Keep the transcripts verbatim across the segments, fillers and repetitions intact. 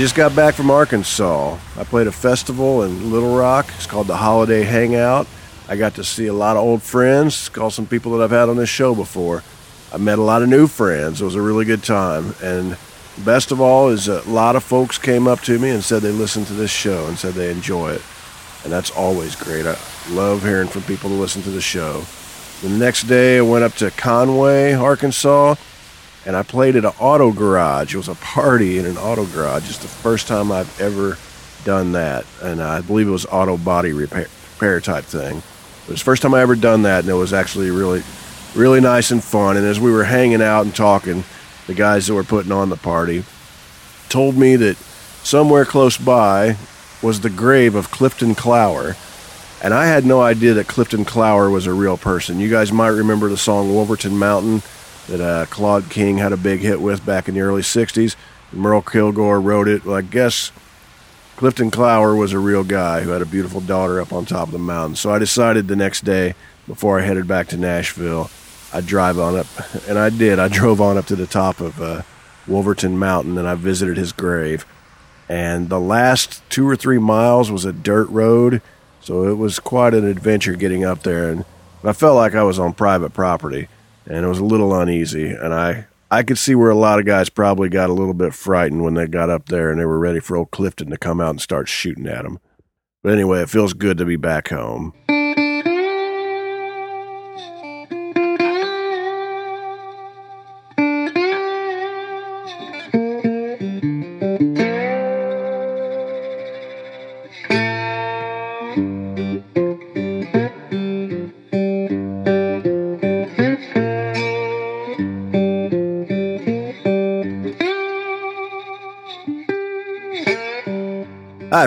just got back from Arkansas. I played a festival in Little Rock. It's called the Holiday Hangout. I got to see a lot of old friends, call some people that I've had on this show before. I met a lot of new friends. It was a really good time. And best of all is a lot of folks came up to me and said they listened to this show and said they enjoy it. And that's always great. I love hearing from people who listen to the show. The next day, I went up to Conway, Arkansas, and I played at an auto garage. It was a party in an auto garage. It's the first time I've ever done that. And I believe it was auto body repair, repair type thing. It was the first time I ever done that, and it was actually really, really nice and fun. And as we were hanging out and talking, the guys that were putting on the party told me that somewhere close by was the grave of Clifton Clower. And I had no idea that Clifton Clower was a real person. You guys might remember the song Wolverton Mountain that uh, Claude King had a big hit with back in the early sixties. Merle Kilgore wrote it. Well, I guess Clifton Clower was a real guy who had a beautiful daughter up on top of the mountain. So I decided the next day, before I headed back to Nashville, I'd drive on up. And I did. I drove on up to the top of uh, Wolverton Mountain, and I visited his grave. And the last two or three miles was a dirt road. So it was quite an adventure getting up there, and I felt like I was on private property, and it was a little uneasy, and I, I could see where a lot of guys probably got a little bit frightened when they got up there and they were ready for old Clifton to come out and start shooting at them. But anyway, it feels good to be back home. Hi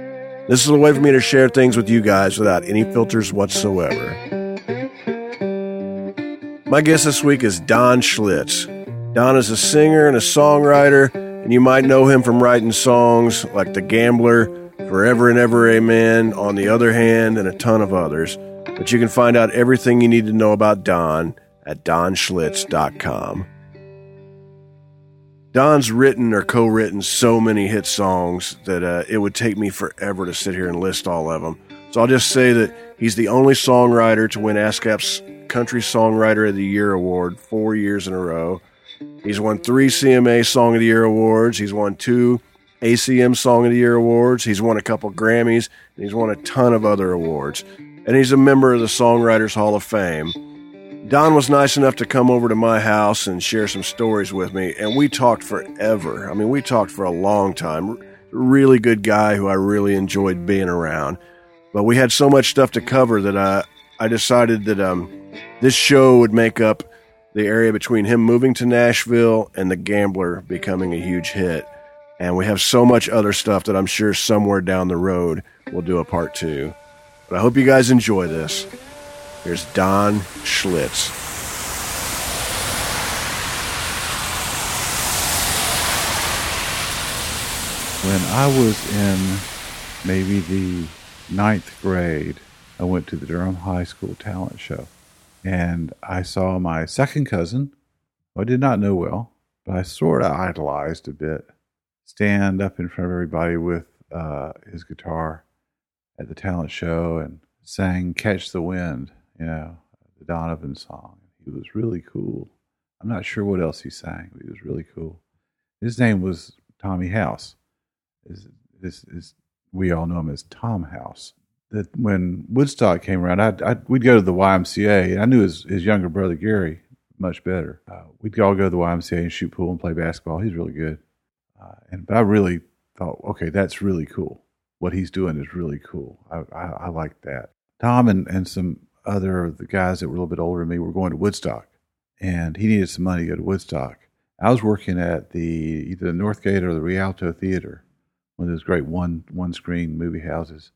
This is a way for me to share things with you guys without any filters whatsoever. My guest this week is Don Schlitz. Don is a singer and a songwriter, and you might know him from writing songs like The Gambler, Forever and Ever Amen, On the Other Hand, and a ton of others. But you can find out everything you need to know about Don at don schlitz dot com. Don's written or co-written so many hit songs that uh, it would take me forever to sit here and list all of them. So I'll just say that he's the only songwriter to win ASCAP's Country Songwriter of the Year award four years in a row. He's won three C M A Song of the Year awards. He's won two A C M Song of the Year awards. He's won a couple Grammys, and he's won a ton of other awards. And he's a member of the Songwriters Hall of Fame. Don was nice enough to come over to my house and share some stories with me, and we talked forever. I mean, we talked for a long time. Really good guy who I really enjoyed being around. But we had so much stuff to cover that I, I decided that um, this show would make up the area between him moving to Nashville and The Gambler becoming a huge hit. And we have so much other stuff that I'm sure somewhere down the road we'll do a part two. But I hope you guys enjoy this. Here's Don Schlitz. When I was in maybe the ninth grade, I went to the Durham High School talent show. And I saw my second cousin, who I did not know well, but I sort of idolized a bit, stand up in front of everybody with uh, his guitar at the talent show and sang Catch the Wind. You know, the Donovan song. He was really cool. I'm not sure what else he sang, but he was really cool. His name was Tommy House. Is this is we all know him as Tom House. That when Woodstock came around, I I we'd go to the Y M C A, and I knew his his younger brother Gary much better. Uh, we'd all go to the Y M C A and shoot pool and play basketball. He's really good. Uh, and but I really thought, okay, that's really cool. What he's doing is really cool. I I, I like that. Tom and and some other of the guys that were a little bit older than me were going to Woodstock, and he needed some money to go to Woodstock. I was working at the either the Northgate or the Rialto Theater, one of those great one one screen movie houses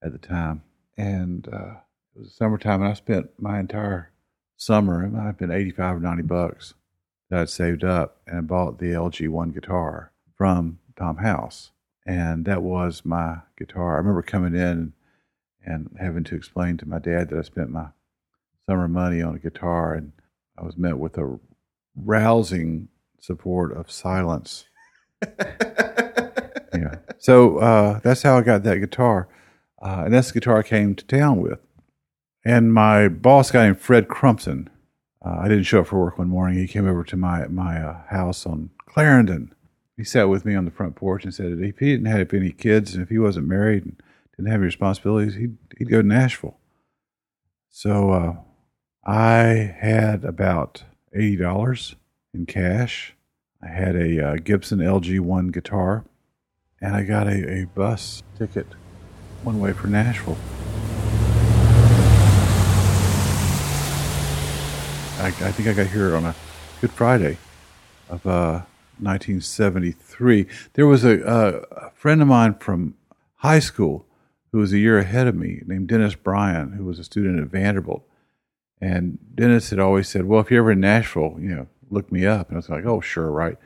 at the time. and uh, it was summertime, and I spent my entire summer, it might have been eighty-five or ninety bucks that I'd saved up, and bought the L G one guitar from Tom House. And that was my guitar. I remember coming in and having to explain to my dad that I spent my summer money on a guitar, and I was met with a rousing support of silence. Yeah. So uh, that's how I got that guitar. Uh, and that's the guitar I came to town with. And my boss, a guy named Fred Crumpson, uh, I didn't show up for work one morning. He came over to my, my uh, house on Clarendon. He sat with me on the front porch and said that if he didn't have any kids and if he wasn't married and didn't have any responsibilities, he'd, he'd go to Nashville. So uh, I had about eighty dollars in cash. I had a uh, Gibson L G one guitar, and I got a, a bus ticket one way for Nashville. I, I think I got here on a Good Friday of uh, nineteen seventy-three. There was a, a friend of mine from high school who was a year ahead of me named Dennis Bryan, who was a student at Vanderbilt. And Dennis had always said, well, if you're ever in Nashville, you know, look me up. And I was like, oh, sure, right.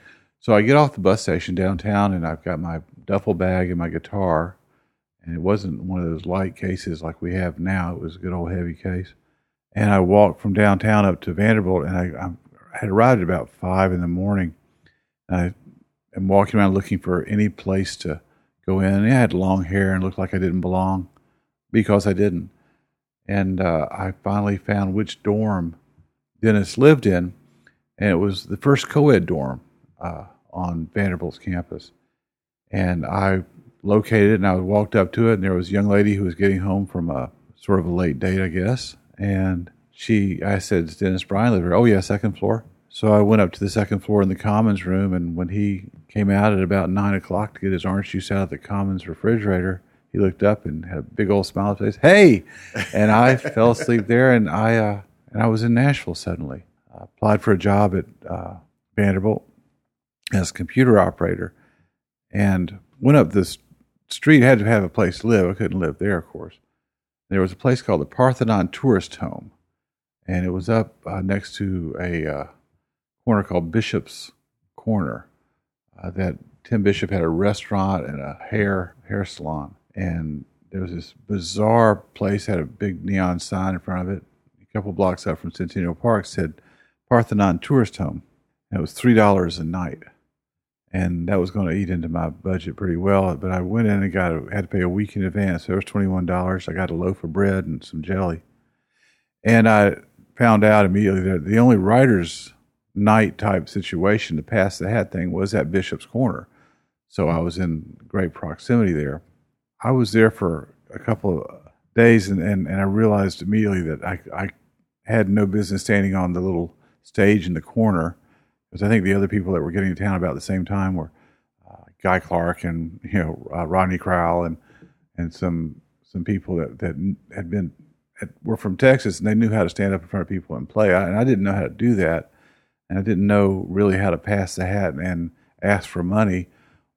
So I get off the bus station downtown, and I've got my duffel bag and my guitar. And it wasn't one of those light cases like we have now. It was a good old heavy case. And I walked from downtown up to Vanderbilt, and I, I had arrived at about five in the morning. And I am walking around looking for any place to go in. And I had long hair and looked like I didn't belong, because I didn't. And uh, I finally found which dorm Dennis lived in, and it was the first co-ed dorm uh, on Vanderbilt's campus. And I located it, and I walked up to it, and there was a young lady who was getting home from a sort of a late date, I guess. And she, I said, does Dennis Bryan live here? Oh, yeah, second floor. So I went up to the second floor in the Commons room, and when he came out at about nine o'clock to get his orange juice out of the Commons refrigerator, he looked up and had a big old smile on his face. Hey! And I fell asleep there, and I uh, and I was in Nashville suddenly. I applied for a job at uh, Vanderbilt as a computer operator, and went up this street. I had to have a place to live. I couldn't live there, of course. There was a place called the Parthenon Tourist Home, and it was up uh, next to a uh, corner called Bishop's Corner. Uh, that Tim Bishop had a restaurant and a hair hair salon, and there was this bizarre place, had a big neon sign in front of it. A couple blocks up from Centennial Park said Parthenon Tourist Home, and it was three dollars a night, and that was going to eat into my budget pretty well. But I went in and got a, had to pay a week in advance. So it was twenty-one dollars. I got a loaf of bread and some jelly. And I found out immediately that the only writer's night type situation to pass the hat thing was at Bishop's Corner. So I was in great proximity there. I was there for a couple of days, and, and, and I realized immediately that I, I had no business standing on the little stage in the corner, because I think the other people that were getting to town about the same time were uh, Guy Clark and you know uh, Rodney Crowell and and some some people that, that had been had, were from Texas, and they knew how to stand up in front of people and play. I, and I didn't know how to do that, and I didn't know really how to pass the hat and, and ask for money,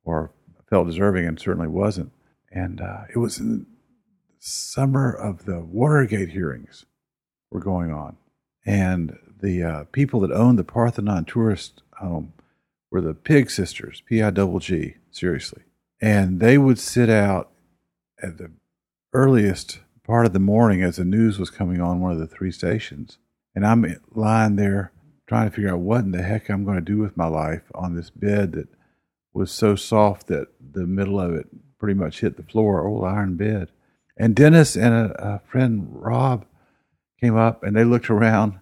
or felt deserving, and certainly wasn't. And uh, it was in the summer of the Watergate hearings were going on, and the uh, people that owned the Parthenon Tourist Home were the Pig Sisters, P I G G, seriously. And they would sit out at the earliest part of the morning as the news was coming on one of the three stations. And I'm lying there trying to figure out what in the heck I'm going to do with my life on this bed that was so soft that the middle of it pretty much hit the floor, old iron bed. And Dennis and a, a friend, Rob, came up, and they looked around.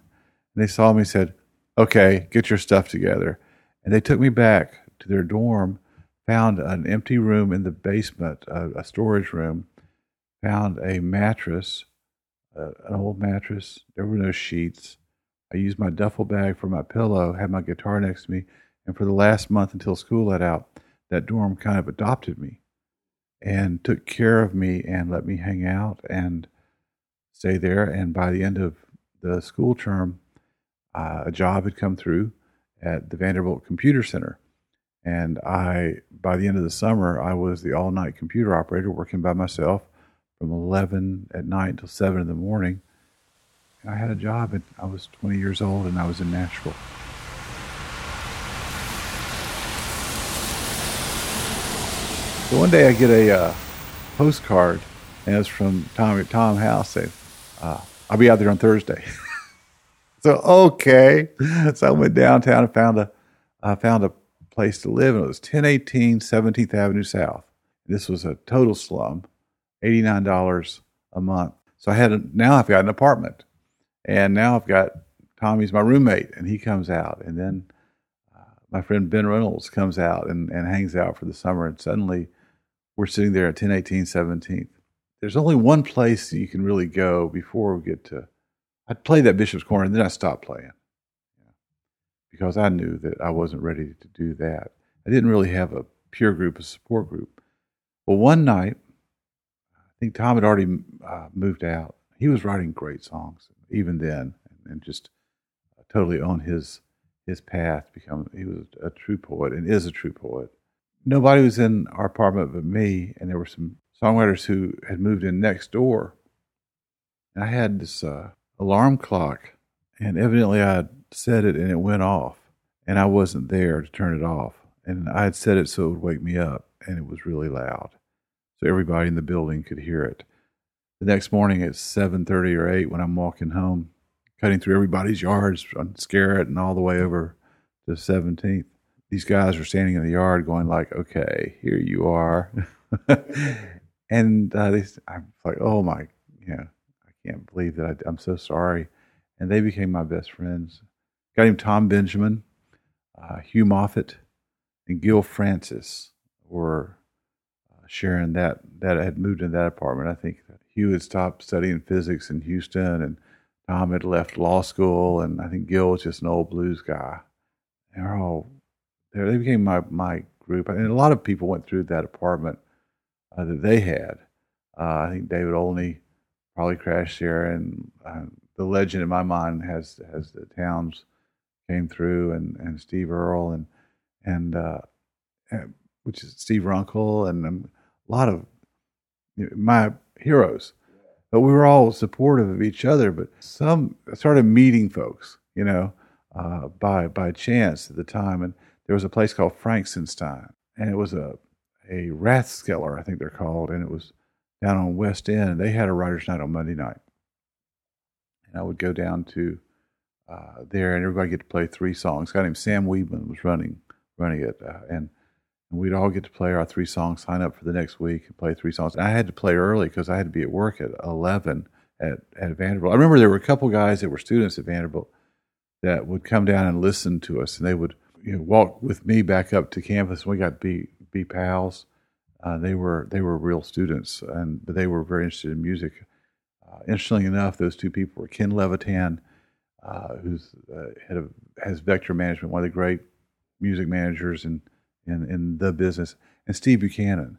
They saw me and said, okay, get your stuff together. And they took me back to their dorm, found an empty room in the basement, a, a storage room, found a mattress, uh, an old mattress. There were no sheets. I used my duffel bag for my pillow, had my guitar next to me. And for the last month until school let out, that dorm kind of adopted me and took care of me and let me hang out and stay there. And by the end of the school term, Uh, a job had come through at the Vanderbilt Computer Center, and I, by the end of the summer, I was the all-night computer operator working by myself from eleven at night until seven in the morning. And I had a job, and I was twenty years old, and I was in Nashville. So one day I get a uh, postcard, and it's from Tom, Tom House, saying, uh, I'll be out there on Thursday. So, okay. So I went downtown and found a, I found a place to live, and it was ten eighteen seventeenth Avenue South. This was a total slum, eighty-nine dollars a month. So I had a, now I've got an apartment, and now I've got Tommy's my roommate, and he comes out, and then uh, my friend Ben Reynolds comes out and, and hangs out for the summer, and suddenly we're sitting there at ten eighteen seventeenth. There's only one place you can really go before we get to. I played that Bishop's Corner, and then I stopped playing because I knew that I wasn't ready to do that. I didn't really have a peer group, a support group. But one night, I think Tom had already uh, moved out. He was writing great songs even then, and just totally on his his path. Become he was a true poet and is a true poet. Nobody was in our apartment but me, and there were some songwriters who had moved in next door. And I had this uh, alarm clock, and evidently I had set it and it went off, and I wasn't there to turn it off. And I had set it so it would wake me up, and it was really loud, so everybody in the building could hear it. The next morning at seven thirty or eight, when I'm walking home, cutting through everybody's yards on Scarrett and all the way over to seventeenth, these guys are standing in the yard going like, okay, here you are. And uh, they, I'm like, oh my, you know, I can't believe that I, I'm so sorry. And they became my best friends. Got him Tom Benjamin, uh, Hugh Moffat, and Gil Francis were uh, sharing that, that had moved in that apartment. I think Hugh had stopped studying physics in Houston, and Tom had left law school, and I think Gil was just an old blues guy. They're all, they became my, my group. And a lot of people went through that apartment uh, that they had. Uh, I think David Olney probably crashed there, and uh, the legend in my mind has has the Towns came through, and, and Steve Earle, and and, uh, and which is Steve Runkle, and um, a lot of you know, my heroes. But we were all supportive of each other. But some I started meeting folks, you know, uh, by by chance at the time. And there was a place called Frankenstein, and it was a a Rathskeller, I think they're called, and it was down on West End. And they had a writer's night on Monday night. And I would go down to uh, there, and everybody get to play three songs. A guy named Sam Weedman was running running it, uh, and, and we'd all get to play our three songs, sign up for the next week, and play three songs. And I had to play early because I had to be at work at eleven at, at Vanderbilt. I remember there were a couple guys that were students at Vanderbilt that would come down and listen to us, and they would you know, walk with me back up to campus. We got B, B pals. Uh, they were they were real students, and but they were very interested in music. Uh, interestingly enough, those two people were Ken Levitan, uh, who's uh, head of has Vector Management, one of the great music managers in in, in the business, and Steve Buchanan,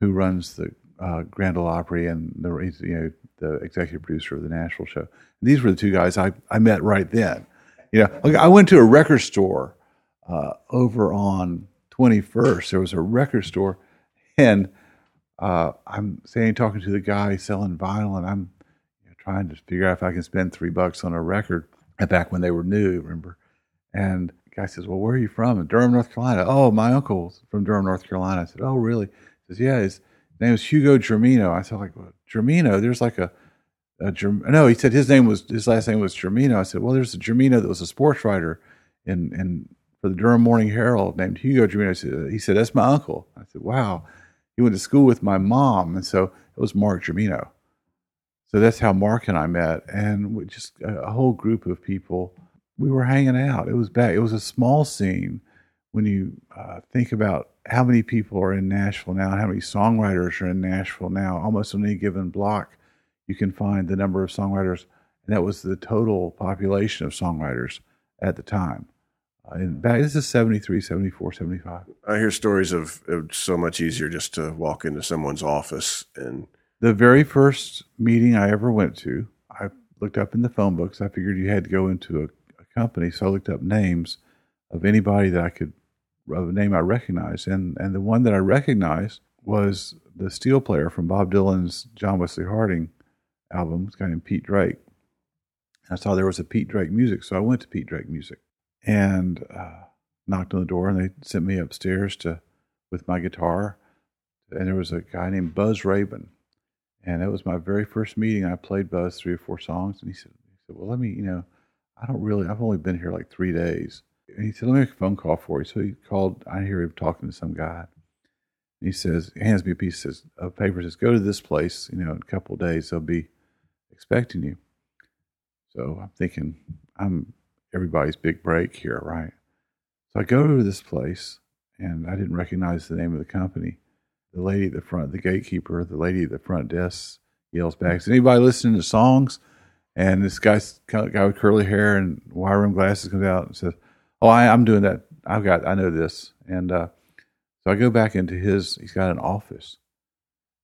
who runs the uh, Grand Ole Opry and the you know the executive producer of the Nashville show. And these were the two guys I, I met right then. You know, I went to a record store uh, over on twenty-first. There was a record store, and uh, I'm standing talking to the guy selling vinyl, and I'm trying to figure out if I can spend three bucks on a record back when they were new, remember? And the guy says, well, where are you from? In Durham, North Carolina. Oh, my uncle's from Durham, North Carolina. I said, oh, really? He says, yeah, his name is Hugo Germino. I said, like, well, Germino, there's like a, a Germ- no, he said his name was, his last name was Germino. I said, well, there's a Germino that was a sports writer in, in for the Durham Morning Herald named Hugo Germino. I said, he said, that's my uncle. I said, wow. He went to school with my mom. And so it was Mark Germino. So that's how Mark and I met, and we just a whole group of people. We were hanging out. It was back. It was a small scene when you uh, think about how many people are in Nashville now, and how many songwriters are in Nashville now. Almost on any given block, you can find the number of songwriters, and that was the total population of songwriters at the time. Uh, and back, this is seventy-three, seventy-four, seventy-five. I hear stories of it's so much easier just to walk into someone's office and. The very first meeting I ever went to, I looked up in the phone books. I figured you had to go into a, a company, so I looked up names of anybody that I could, of a name I recognized. And and the one that I recognized was the steel player from Bob Dylan's John Wesley Harding album, this guy named Pete Drake. I saw there was a Pete Drake Music, so I went to Pete Drake Music and uh, knocked on the door, and they sent me upstairs to with my guitar. And there was a guy named Buzz Rabin, and it was my very first meeting. I played Buzz three or four songs, and he said, he said, "Well, let me, you know, I don't really, I've only been here like three days." And he said, "Let me make a phone call for you." So he called. I hear him talking to some guy. And he says, hands me a piece of uh, paper, says, "Go to this place, you know, in a couple of days they'll be expecting you." So I'm thinking, I'm everybody's big break here, right? So I go to this place, and I didn't recognize the name of the company. The lady at the front, the gatekeeper, the lady at the front desk yells back, "Is anybody listening to songs?" And this guy's, guy with curly hair and wire rim glasses comes out and says, "Oh, I, I'm doing that. I've got, I know this." And uh, so I go back into his, he's got an office,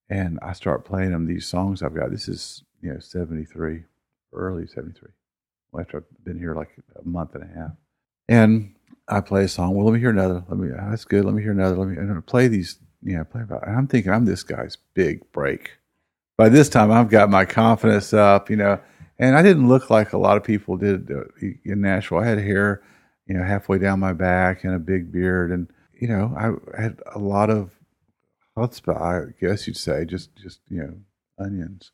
and I start playing him these songs I've got. This is, you know, seventy-three, early seventy-three. Well, after I've been here like a month and a half. And I play a song. "Well, let me hear another. Let me, oh, that's good. Let me hear another. Let me, I'm going to play these. Yeah, you know, play about it. And I'm thinking, I'm this guy's big break. By this time, I've got my confidence up, you know. And I didn't look like a lot of people did in Nashville. I had hair, you know, halfway down my back and a big beard. And, you know, I had a lot of chutzpah, I guess you'd say, just, just you know, onions,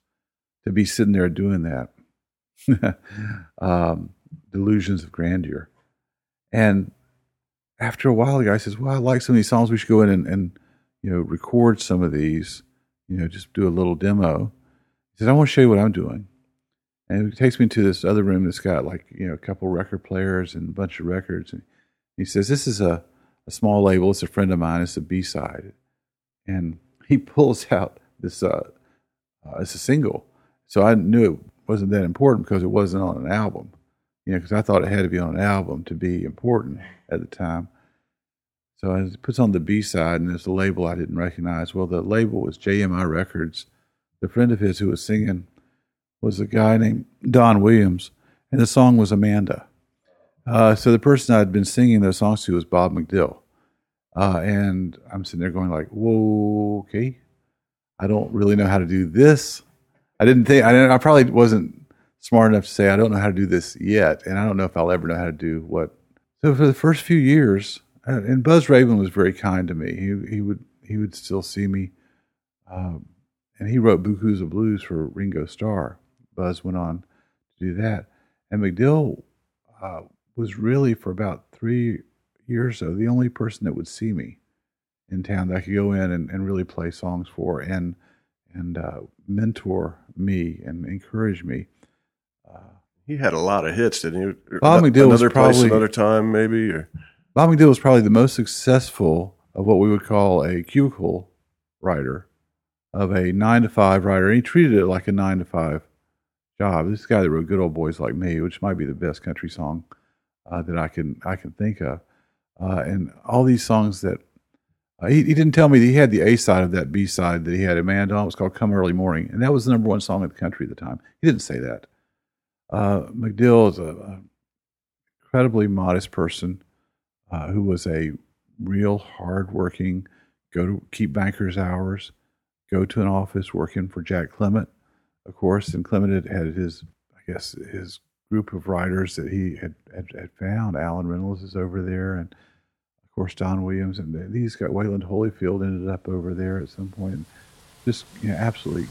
to be sitting there doing that. um, delusions of grandeur. And after a while, the guy says, "Well, I like some of these songs. We should go in and... and you know, record some of these, you know, just do a little demo." He said, "I want to show you what I'm doing." And he takes me to this other room that's got like, you know, a couple record players and a bunch of records. And he says, "This is a, a small label. It's a friend of mine. It's a B-side." And he pulls out this, uh, uh, it's a single. So I knew it wasn't that important because it wasn't on an album, you know, because I thought it had to be on an album to be important at the time. So it puts on the B-side, and there's a label I didn't recognize. Well, the label was J M I Records. The friend of his who was singing was a guy named Don Williams, and the song was Amanda. Uh, so the person I'd been singing those songs to was Bob McDill. Uh, and I'm sitting there going like, "Whoa, okay. I don't really know how to do this." I didn't think, I, didn't, I probably wasn't smart enough to say, "I don't know how to do this yet, and I don't know if I'll ever know how to do what." So for the first few years... And Buzz Rabin was very kind to me. He he would he would still see me, um, and he wrote "Bukus of Blues" for Ringo Starr. Buzz went on to do that, and McDill uh, was really for about three years or so the only person that would see me in town that I could go in and, and really play songs for and and uh, mentor me and encourage me. Uh, he had a lot of hits, didn't he? Bob McDill was probably another time, maybe. Or? Bob McDill was probably the most successful of what we would call a cubicle writer, of a nine to five writer. He treated it like a nine to five job. This guy that wrote "Good Old Boys Like Me," which might be the best country song uh, that I can I can think of. Uh, and all these songs that... Uh, he, he didn't tell me that he had the A-side of that B-side that he had. Amanda, it was called "Come Early Morning," and that was the number one song in the country at the time. He didn't say that. Uh, McDill is an incredibly modest person. Uh, who was a real hard-working, go to keep banker's hours, go to an office working for Jack Clement, of course. And Clement had, had his, I guess, his group of writers that he had, had, had found. Alan Reynolds is over there, and of course Don Williams, and these guys. Wayland Holyfield ended up over there at some point. Just, you know, absolutely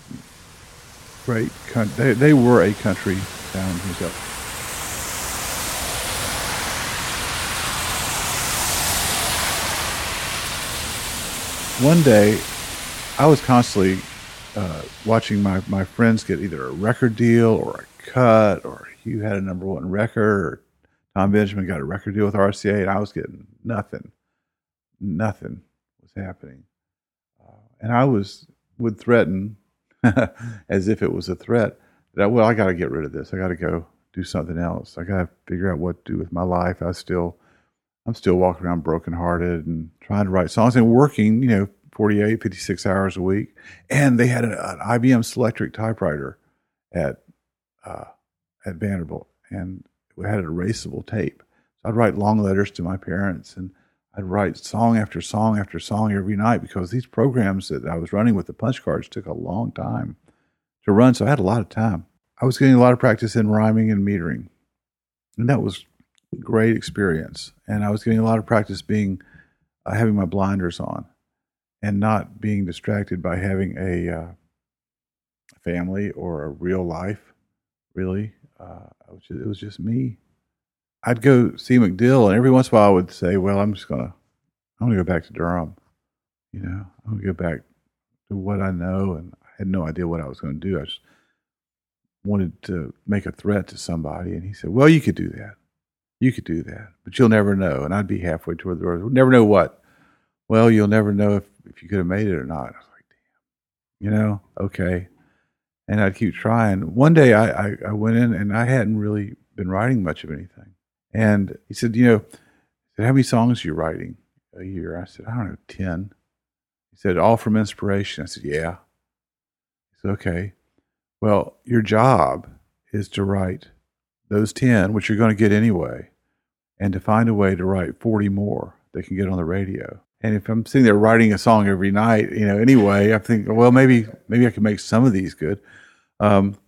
great. Con- they they were a country town himself. One day, I was constantly uh, watching my, my friends get either a record deal or a cut, or Hugh had a number one record, or Tom Benjamin got a record deal with R C A, and I was getting nothing. Nothing was happening. Uh, and I was would threaten, as if it was a threat, that, well, I got to get rid of this. I got to go do something else. I got to figure out what to do with my life. I still... I'm still walking around brokenhearted and trying to write songs and working, you know, forty-eight, fifty-six hours a week. And they had an, an I B M Selectric typewriter at uh, at Vanderbilt, and we had an erasable tape. So I'd write long letters to my parents, and I'd write song after song after song every night because these programs that I was running with the punch cards took a long time to run, so I had a lot of time. I was getting a lot of practice in rhyming and metering, and that was a great experience. And I was getting a lot of practice being uh, having my blinders on and not being distracted by having a uh, family or a real life, really. Uh, it was just me. I'd go see McDill, and every once in a while I would say, well, I'm just going to, I'm going to go back to Durham. You know, I'm going to go back to what I know, and I had no idea what I was going to do. I just wanted to make a threat to somebody, and he said, well, you could do that. You could do that, but you'll never know. And I'd be halfway toward the door. Never know what? Well, you'll never know if, if you could have made it or not. I was like, damn. You know, okay. And I'd keep trying. One day I, I, I went in, and I hadn't really been writing much of anything. And he said, you know, how many songs are you writing a year? I said, I don't know, ten. He said, all from inspiration. I said, yeah. He said, okay. Well, your job is to write those ten, which you're going to get anyway, and to find a way to write forty more that can get on the radio. And if I'm sitting there writing a song every night, you know, anyway, I think, well, maybe maybe I can make some of these good. Um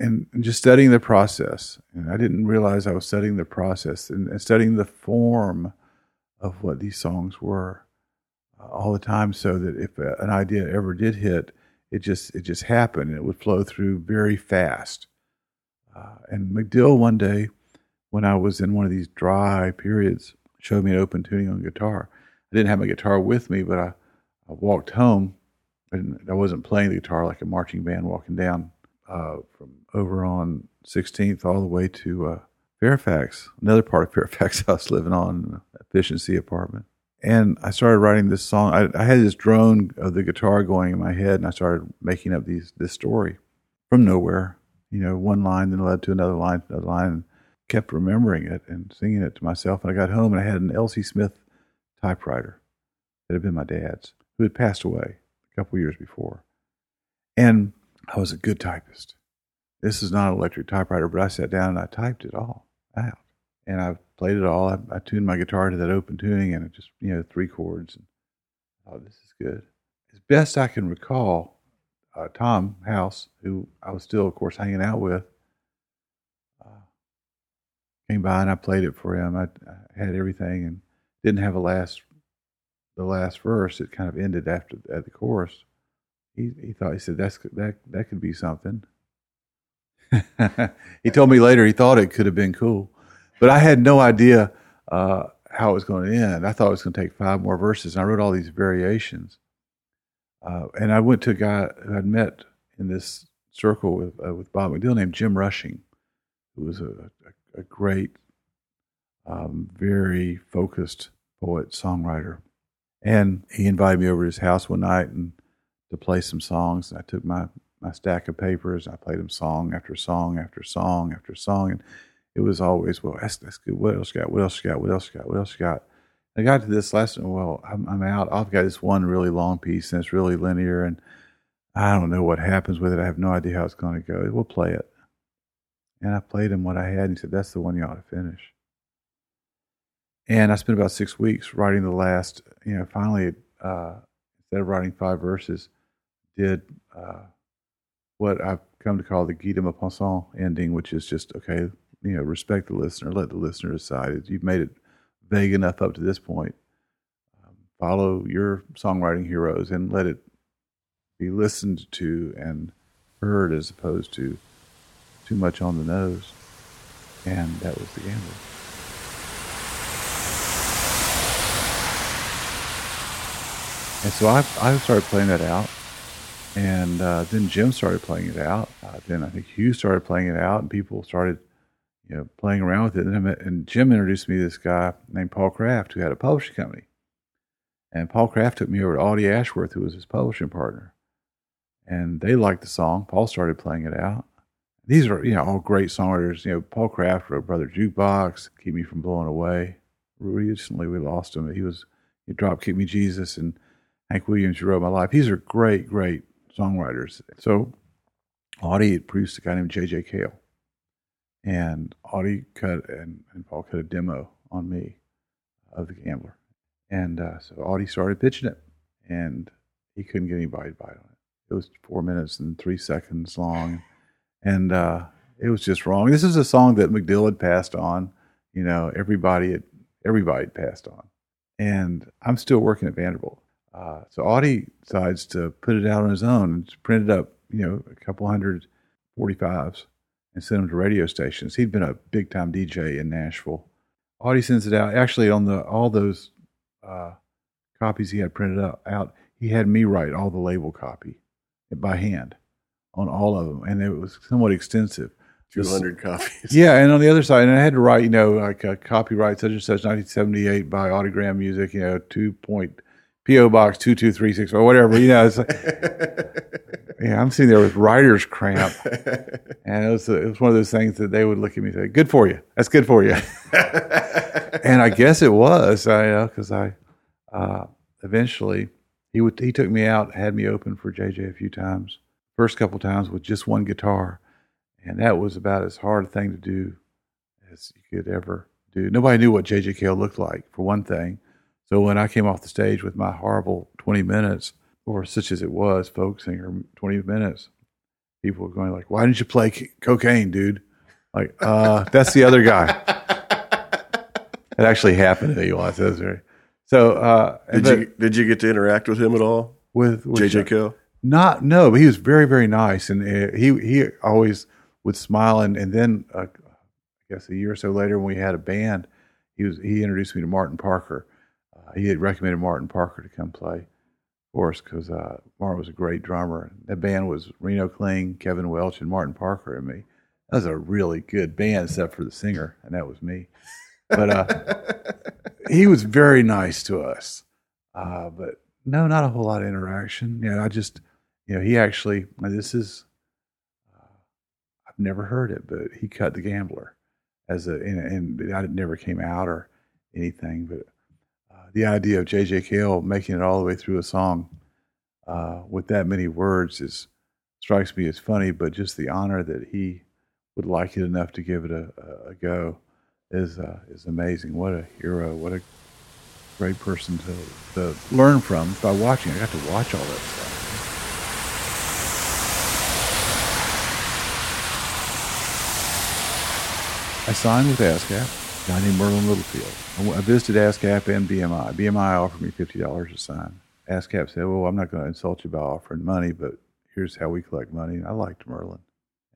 And just studying the process. And I didn't realize I was studying the process and, and studying the form of what these songs were uh, all the time, so that if uh, an idea ever did hit, it just it just happened, and it would flow through very fast. Uh, and McDill one day, when I was in one of these dry periods, showed me an open tuning on guitar. I didn't have my guitar with me, but I, I walked home, and I wasn't playing the guitar like a marching band walking down Uh, from over on sixteenth all the way to uh, Fairfax, another part of Fairfax I was living on, an efficiency apartment. And I started writing this song. I, I had this drone of the guitar going in my head, and I started making up these this story from nowhere. You know, one line then led to another line, another line, and kept remembering it and singing it to myself. And I got home, and I had an Elsie Smith typewriter that had been my dad's, who had passed away a couple years before. And I was a good typist. This is not an electric typewriter, but I sat down and I typed it all out. And I played it all. I, I tuned my guitar to that open tuning, and it just, you know, three chords. And, oh, this is good. As best I can recall, uh, Tom House, who I was still, of course, hanging out with, uh, came by and I played it for him. I, I had everything and didn't have a last, the last verse. It kind of ended after at the chorus. He he thought, he said, that's that that could be something. He told me later he thought it could have been cool. But I had no idea uh, how it was going to end. I thought it was going to take five more verses. And I wrote all these variations. Uh, and I went to a guy who I'd met in this circle with, uh, with Bob McDill named Jim Rushing, who was a, a, a great, um, very focused poet, songwriter. And he invited me over to his house one night and to play some songs, and I took my, my stack of papers, and I played them song after song after song after song, and it was always, well, that's, that's good, what else you got, what else you got, what else you got, what else you got. And I got to this last one, well, I'm, I'm out, I've got this one really long piece, and it's really linear, and I don't know what happens with it, I have no idea how it's going to go, we'll play it. And I played him what I had, and he said, that's the one you ought to finish. And I spent about six weeks writing the last, you know, finally, uh, instead of writing five verses, did uh, what I've come to call the Guy de Maupassant ending, which is just, okay, you know, respect the listener, let the listener decide. You've made it vague enough up to this point. Um, follow your songwriting heroes and let it be listened to and heard as opposed to too much on the nose. And that was the gamble. And so I, I started playing that out. And uh, then Jim started playing it out. Uh, then I think Hugh started playing it out, and people started, you know, playing around with it. And, I met, and Jim introduced me to this guy named Paul Kraft, who had a publishing company. And Paul Kraft took me over to Audie Ashworth, who was his publishing partner. And they liked the song. Paul started playing it out. These are, you know, all great songwriters. You know, Paul Kraft wrote Brother Jukebox, Keep Me From Blowing Away. Recently we lost him. He was he dropped Keep Me Jesus, and Hank Williams, You Wrote My Life. These are great, great songwriters. So Audie had produced a guy named J J Cale, and Audie cut and, and Paul cut a demo on me of The Gambler. And uh, so Audie started pitching it, and he couldn't get anybody to bite on it. It was four minutes and three seconds long, and uh, it was just wrong. This is a song that McDill had passed on. You know, everybody had, everybody had passed on. And I'm still working at Vanderbilt. Uh, so Audie decides to put it out on his own and print it up, you know, a couple hundred forty-fives and send them to radio stations. He'd been a big-time D J in Nashville. Audie sends it out. Actually, on the all those uh, copies he had printed up, out, he had me write all the label copy by hand on all of them, and it was somewhat extensive. two hundred Just, copies. Yeah, and on the other side, and I had to write, you know, like a copyright such and such, nineteen seventy-eight by Autogram Music, you know, two point... P O Box two two three six or whatever, you know. It's like, yeah, I'm sitting there with writer's cramp, and it was a, it was one of those things that they would look at me and say, "Good for you. That's good for you." And I guess it was, I know, because I uh, eventually he would he took me out, had me open for J J a few times. First couple times with just one guitar, and that was about as hard a thing to do as you could ever do. Nobody knew what J J Cale looked like, for one thing. So when I came off the stage with my horrible twenty minutes, or such as it was, folk singer, twenty minutes, people were going like, "Why didn't you play c- cocaine, dude?" Like, uh, that's the other guy. It actually happened to you once. That's right. So uh, did but, you did you get to interact with him at all? With, with J J Cale? Not no, but he was very very nice, and uh, he he always would smile. And and then uh, I guess a year or so later, when we had a band, he was he introduced me to Martin Parker. He had recommended Martin Parker to come play for us because uh, Martin was a great drummer. That band was Reno Kling, Kevin Welch, and Martin Parker and me. That was a really good band except for the singer, and that was me. But uh, he was very nice to us. Uh, but no, not a whole lot of interaction. You know, I just, you know, he actually, this is, uh, I've never heard it, but he cut The Gambler as a, and, and I never came out or anything, but. The idea of J J Cale making it all the way through a song uh, with that many words is strikes me as funny, but just the honor that he would like it enough to give it a, a, a go is uh, is amazing. What a hero! What a great person to to learn from by watching. I got to watch all that stuff. I signed with ASCAP. A guy named Merlin Littlefield. I visited ASCAP and B M I. B M I offered me fifty dollars a sign. ASCAP said, "Well, I'm not going to insult you by offering money, but here's how we collect money." And I liked Merlin.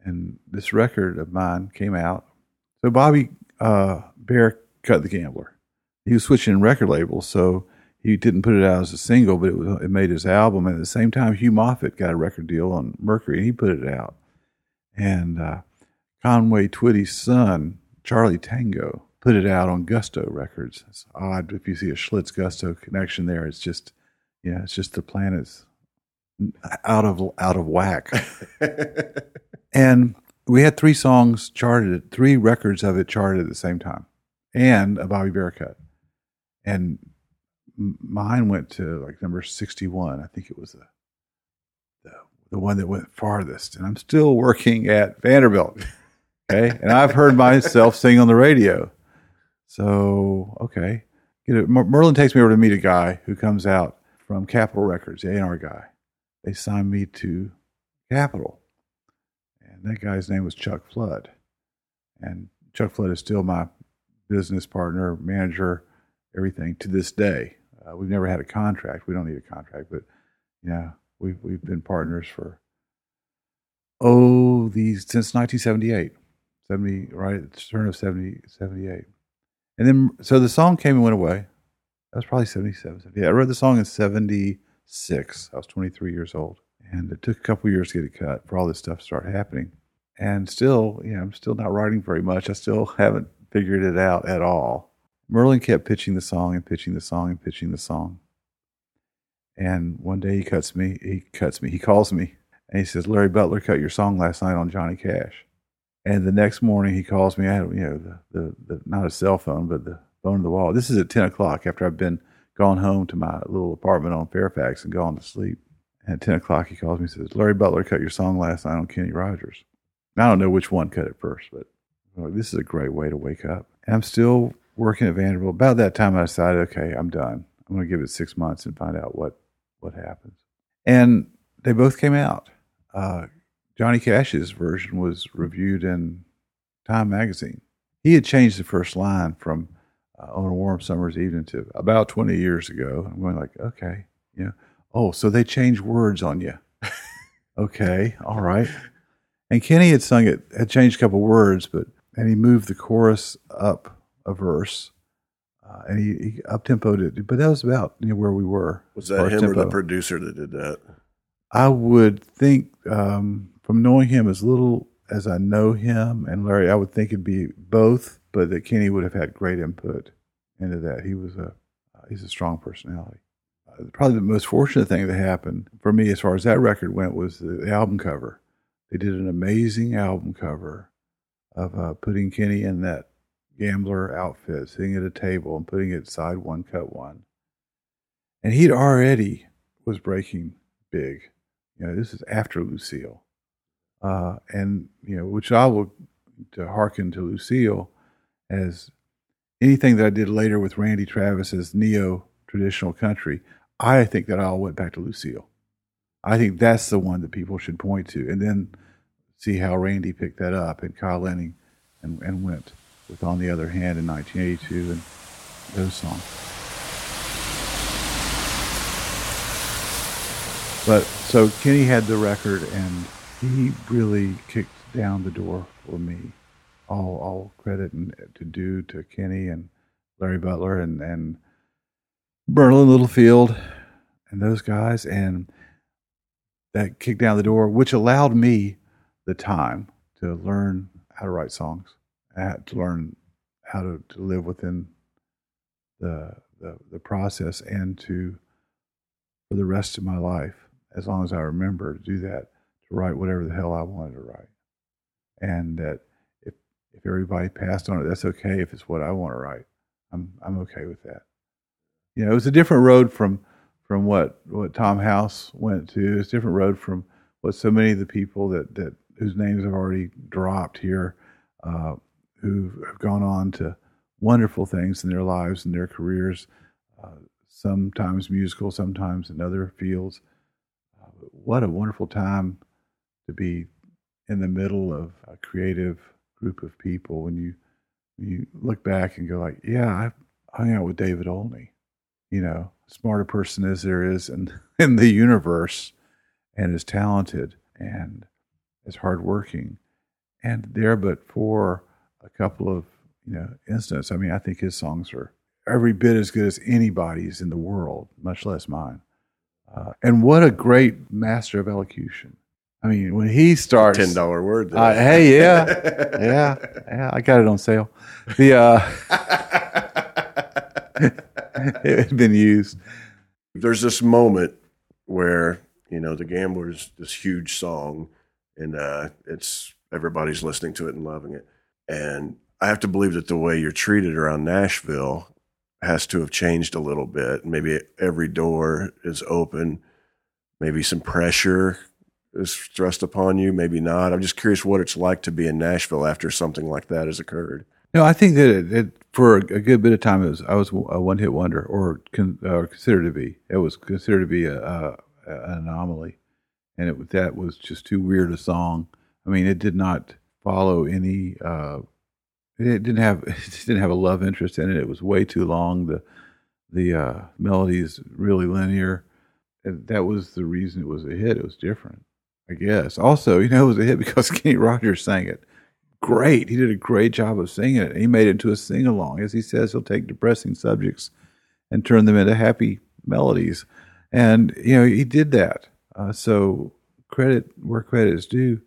And this record of mine came out. So Bobby uh, Bear cut The Gambler. He was switching record labels, so he didn't put it out as a single, but it, was, it made his album. And at the same time, Hugh Moffat got a record deal on Mercury, and he put it out. And uh, Conway Twitty's son, Charlie Tango, put it out on Gusto Records. It's odd if you see a Schlitz Gusto connection there. It's just, yeah, it's just the planet's out of out of whack. And we had three songs charted, three records of it charted at the same time, and a Bobby Bear cut. And mine went to like number sixty-one. I think it was the the, the one that went farthest. And I'm still working at Vanderbilt. Okay, and I've heard myself sing on the radio. So, okay. You know, Merlin takes me over to meet a guy who comes out from Capitol Records, the A and R guy. They signed me to Capitol. And that guy's name was Chuck Flood. And Chuck Flood is still my business partner, manager, everything to this day. Uh, we've never had a contract. We don't need a contract, but, you know, we've, we've been partners for, oh, these since nineteen seventy-eight. seventy, right at the turn of seventy, seventy-eight. And then, so the song came and went away. That was probably seventy-seven, seventy-eight. I wrote the song in seventy-six. I was twenty-three years old. And it took a couple of years to get it cut for all this stuff to start happening. And still, you know, I'm still not writing very much. I still haven't figured it out at all. Merlin kept pitching the song and pitching the song and pitching the song. And one day he cuts me, he cuts me, he calls me. And he says, "Larry Butler cut your song last night on Johnny Cash." And the next morning he calls me. I had, you know, the, the, the not a cell phone, but the phone to the wall. This is at ten o'clock after I've been gone home to my little apartment on Fairfax and gone to sleep. And at ten o'clock he calls me and says, "Larry Butler cut your song last night on Kenny Rogers." And I don't know which one cut it first, but like, this is a great way to wake up. And I'm still working at Vanderbilt. About that time I decided, okay, I'm done. I'm going to give it six months and find out what, what happens. And they both came out. Uh, Johnny Cash's version was reviewed in Time magazine. He had changed the first line from uh, on a warm summer's evening to about twenty years ago. I'm going like, okay, you know, oh, so they changed words on you. Okay, all right. And Kenny had sung it, had changed a couple words, but and he moved the chorus up a verse, uh, and he, he up-tempoed it. But that was about you know, where we were. Was that him tempo. Or the producer that did that? I would think, um, from knowing him as little as I know him and Larry, I would think it'd be both, but that Kenny would have had great input into that. He was a uh, he's a strong personality. Uh, probably the most fortunate thing that happened for me as far as that record went was the, the album cover. They did an amazing album cover of uh, putting Kenny in that gambler outfit, sitting at a table and putting it side one, cut one. And he'd already was breaking big. You know, this is after Lucille. Uh, and, you know, which I will to hearken to Lucille as anything that I did later with Randy Travis as neo-traditional country, I think that I all went back to Lucille. I think that's the one that people should point to, and then see how Randy picked that up and Kyle Lanning and, and went with On the Other Hand in nineteen eighty-two and those songs. But so Kenny had the record, and he really kicked down the door for me. All all credit and to do to Kenny and Larry Butler and, and Merle Littlefield and those guys, and that kicked down the door, which allowed me the time to learn how to write songs, to learn how to, to live within the, the the process, and to, for the rest of my life, as long as I remember, to do that, to write whatever the hell I wanted to write. And that if if everybody passed on it, that's okay. If it's what I want to write, I'm I'm okay with that. You know, it was a different road from from what, what Tom House went to. It's a different road from what so many of the people that, that whose names have already dropped here, uh, who have gone on to wonderful things in their lives and their careers, uh, sometimes musical, sometimes in other fields. Uh, what a wonderful time to be in the middle of a creative group of people when you you look back and go like, yeah, I hung out with David Olney, you know, smarter person as there is in, in the universe, and as talented and as hardworking, and there but for a couple of you know incidents. I mean, I think his songs are every bit as good as anybody's in the world, much less mine. Uh, and what a great master of elocution! I mean, when he starts ten dollar word. Uh, hey, yeah, yeah, yeah, I got it on sale. The uh, it had been used. There's this moment where, you know, The Gambler's this huge song, and uh, it's everybody's listening to it and loving it. And I have to believe that the way you're treated around Nashville has to have changed a little bit. Maybe every door is open. Maybe some pressure is thrust upon you. Maybe not. I'm just curious what it's like to be in Nashville after something like that has occurred. No, I think that it, it, for a good bit of time, it was, I was a one-hit wonder, or, con, or considered to be. It was considered to be a... a an anomaly, and it that was just too weird a song. I mean, it did not follow any. Uh, it didn't have it didn't have a love interest in it. It was way too long. The the uh, melody is really linear. And that was the reason it was a hit. It was different, I guess. Also, you know, it was a hit because Kenny Rogers sang it. Great, he did a great job of singing it. He made it into a sing along. As he says, he'll take depressing subjects and turn them into happy melodies. And, you know, he did that. Uh, so credit where credit is due.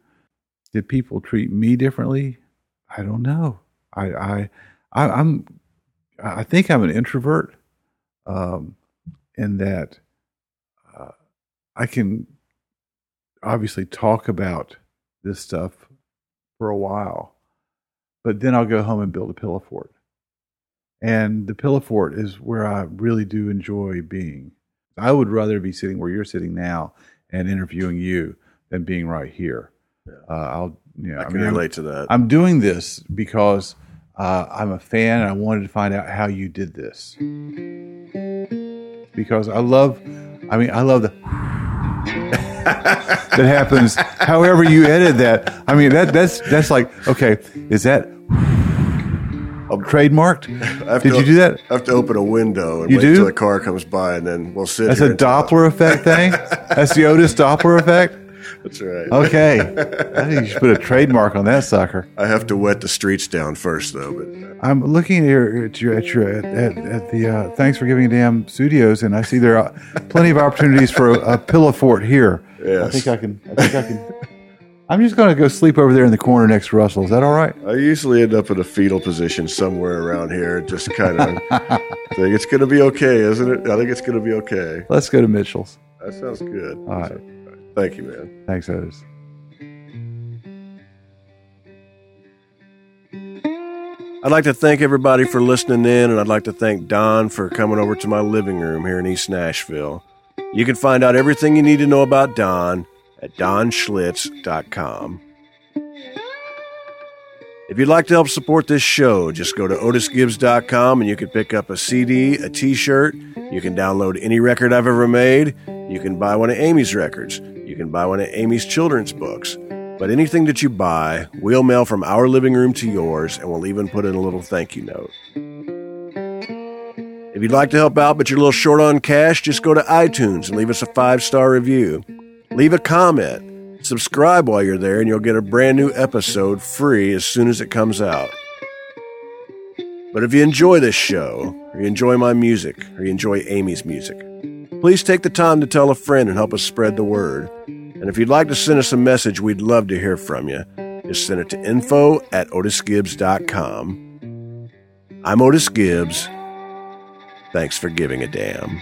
Did people treat me differently? I don't know. I I, I I'm I think I'm an introvert, um, in that uh, I can obviously talk about this stuff for a while, but then I'll go home and build a pillow fort. And the pillow fort is where I really do enjoy being. I would rather be sitting where you're sitting now and interviewing you than being right here. Yeah. Uh, I'll, you know, I can I mean, relate I'm, to that. I'm doing this because uh, I'm a fan, and I wanted to find out how you did this. because I love, I mean, I love the that happens however you edit that. I mean, that that's that's like, okay, is that trademarked? Did to, you do that? I have to open a window and you wait do? until the car comes by, and then we'll sit. That's a Doppler effect thing? That's the Otis Doppler effect? That's right. Okay. I think you should put a trademark on that sucker. I have to wet the streets down first, though. But I'm looking here at your, at, your, at, at, at the uh, Thanks for Giving a Damn Studios, and I see there are plenty of opportunities for a, a pillow fort here. Yes. I think I can. I think I can. I'm just going to go sleep over there in the corner next to Russell. Is that all right? I usually end up in a fetal position somewhere around here, just kind of think it's going to be okay, isn't it? I think it's going to be okay. Let's go to Mitchell's. That sounds good. All right. So, thank you, man. Thanks, Otis. I'd like to thank everybody for listening in, and I'd like to thank Don for coming over to my living room here in East Nashville. You can find out everything you need to know about Don at don schlitz dot com. If you'd like to help support this show, just go to otis gibbs dot com and you can pick up a C D, a t-shirt. You can download any record I've ever made. You can buy one of Amy's records. You can buy one of Amy's children's books. But anything that you buy, we'll mail from our living room to yours, and we'll even put in a little thank you note. If you'd like to help out but you're a little short on cash, just go to iTunes and leave us a five-star review. Leave a comment, subscribe while you're there, and you'll get a brand new episode free as soon as it comes out. But if you enjoy this show, or you enjoy my music, or you enjoy Amy's music, please take the time to tell a friend and help us spread the word. And if you'd like to send us a message, we'd love to hear from you. Just send it to info at otis gibbs dot com. I'm Otis Gibbs. Thanks for giving a damn.